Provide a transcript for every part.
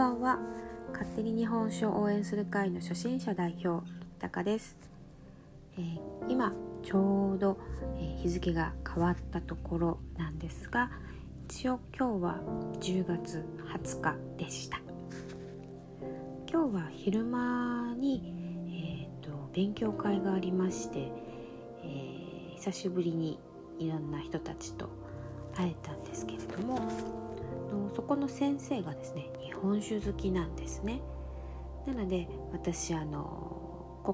ばんは。勝手に日本酒を応援する会の初心者代表たかです。今ちょうど日付が変わったところなんですが、一応今日は10月20日でした。今日は昼間に、勉強会がありまして、久しぶりにいろんな人たちと会えたんですけれども、そこの先生がですね、日本酒好きなんですね。なので私こ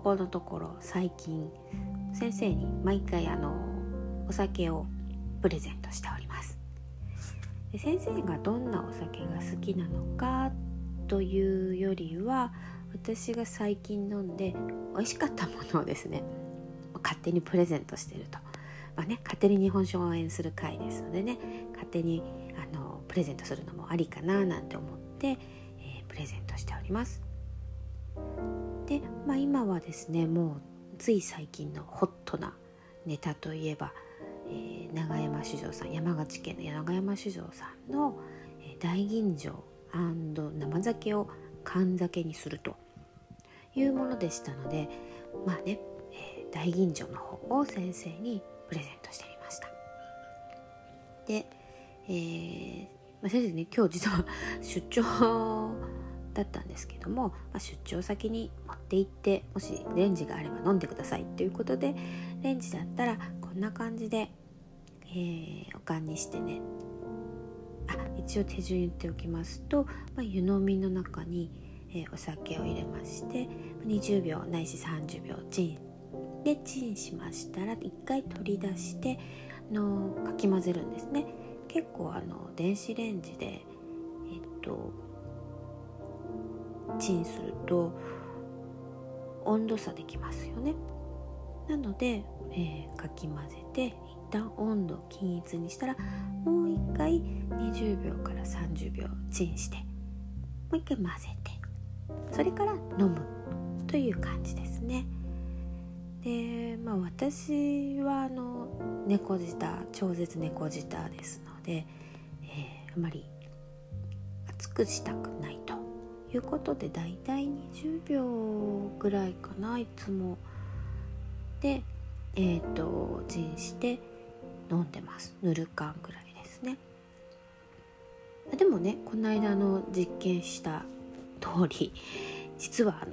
このところ最近先生に毎回お酒をプレゼントしております。で、先生がどんなお酒が好きなのかというよりは、私が最近飲んで美味しかったものをですね、勝手にプレゼントしていると、勝手に日本酒を応援する会ですのでね、勝手にプレゼントするのもありかななんて思って、プレゼントしております。で、今はですね、もうつい最近のホットなネタといえば、永山酒造さん、山口県の永山酒造さんの、大吟醸&生酒を燗酒にするというものでしたので、大吟醸の方を先生にプレゼントしてみました。で、先生ね、今日実は出張だったんですけども、出張先に持って行って、もしレンジがあれば飲んでくださいということで、レンジだったらこんな感じで、お燗にしてね、一応手順言っておきますと、湯飲みの中に、お酒を入れまして、20秒ないし30秒チンで、チンしましたら一回取り出してかき混ぜるんですね。結構電子レンジで、チンすると温度差できますよね。なので、かき混ぜて一旦温度を均一にしたら、もう一回20秒から30秒チンして、もう一回混ぜて、それから飲むという感じですね。で、私は猫舌、超絶猫舌ですので、あまり熱くしたくないということで、だいたい20秒ぐらいかないつもで、チンして飲んでます。ぬる燗ぐらいですね。でもね、この間実験した通り、実は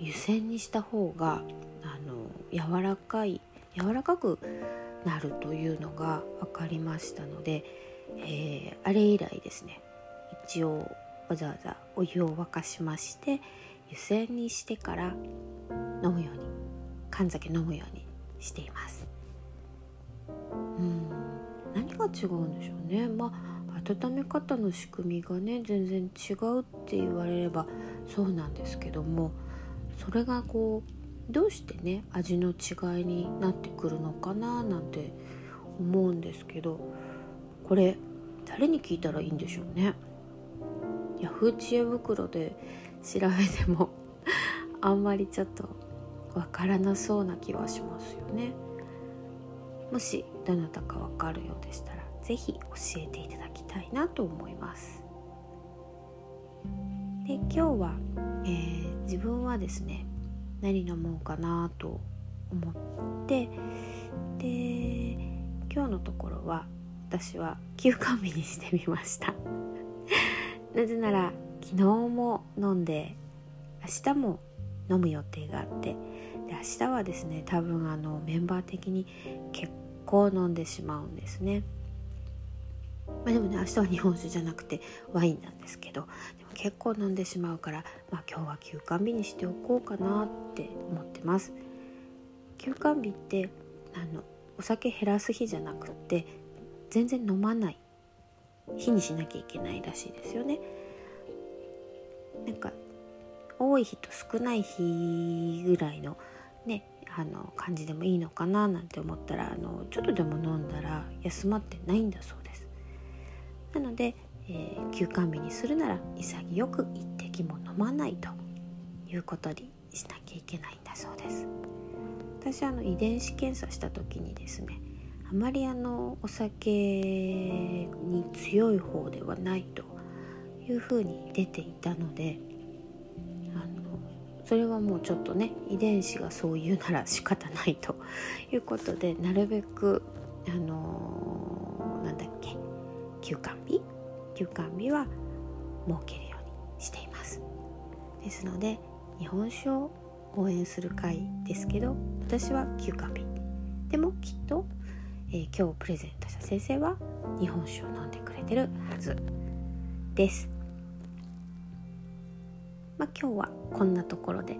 湯煎にした方が柔らかくなるというのが分かりましたので、あれ以来ですね、一応わざわざお湯を沸かしまして、湯煎にしてから飲むように、燗酒飲むようにしています。何が違うんでしょうね。温め方の仕組みがね、全然違うって言われればそうなんですけども、それがどうしてね、味の違いになってくるのかななんて思うんですけど、これ誰に聞いたらいいんでしょうね。ヤフー知恵袋で調べてもあんまりちょっとわからなそうな気はしますよね。もしどなたかわかるようでしたら、ぜひ教えていただきたいなと思います。で、今日は、自分はですね、何飲もうかなと思って、で、今日のところは私は休肝日にしてみました。なぜなら昨日も飲んで、明日も飲む予定があって、で、明日はですね、多分メンバー的に結構飲んでしまうんですね。でもね、明日は日本酒じゃなくてワインなんですけど、でも結構飲んでしまうから、今日は休肝日にしておこうかなって思ってます。休肝日ってお酒減らす日じゃなくて、全然飲まない日にしなきゃいけないらしいですよね。多い日と少ない日ぐらいのね、感じでもいいのかななんて思ったら、ちょっとでも飲んだら休まってないんだそうです。なので、休肝日にするなら潔く一滴も飲まないということにしなきゃいけないんだそうです。私遺伝子検査した時にですね、あまりお酒に強い方ではないというふうに出ていたので、それはもうちょっとね、遺伝子がそういうなら仕方ないということで、なるべく休肝日は設けるようにしています。ですので日本酒を応援する会ですけど、私は休肝日でもきっと、今日プレゼントした先生は日本酒を飲んでくれてるはずです。今日はこんなところで、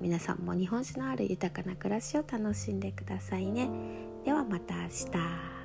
皆さんも日本酒のある豊かな暮らしを楽しんでくださいね。ではまた明日。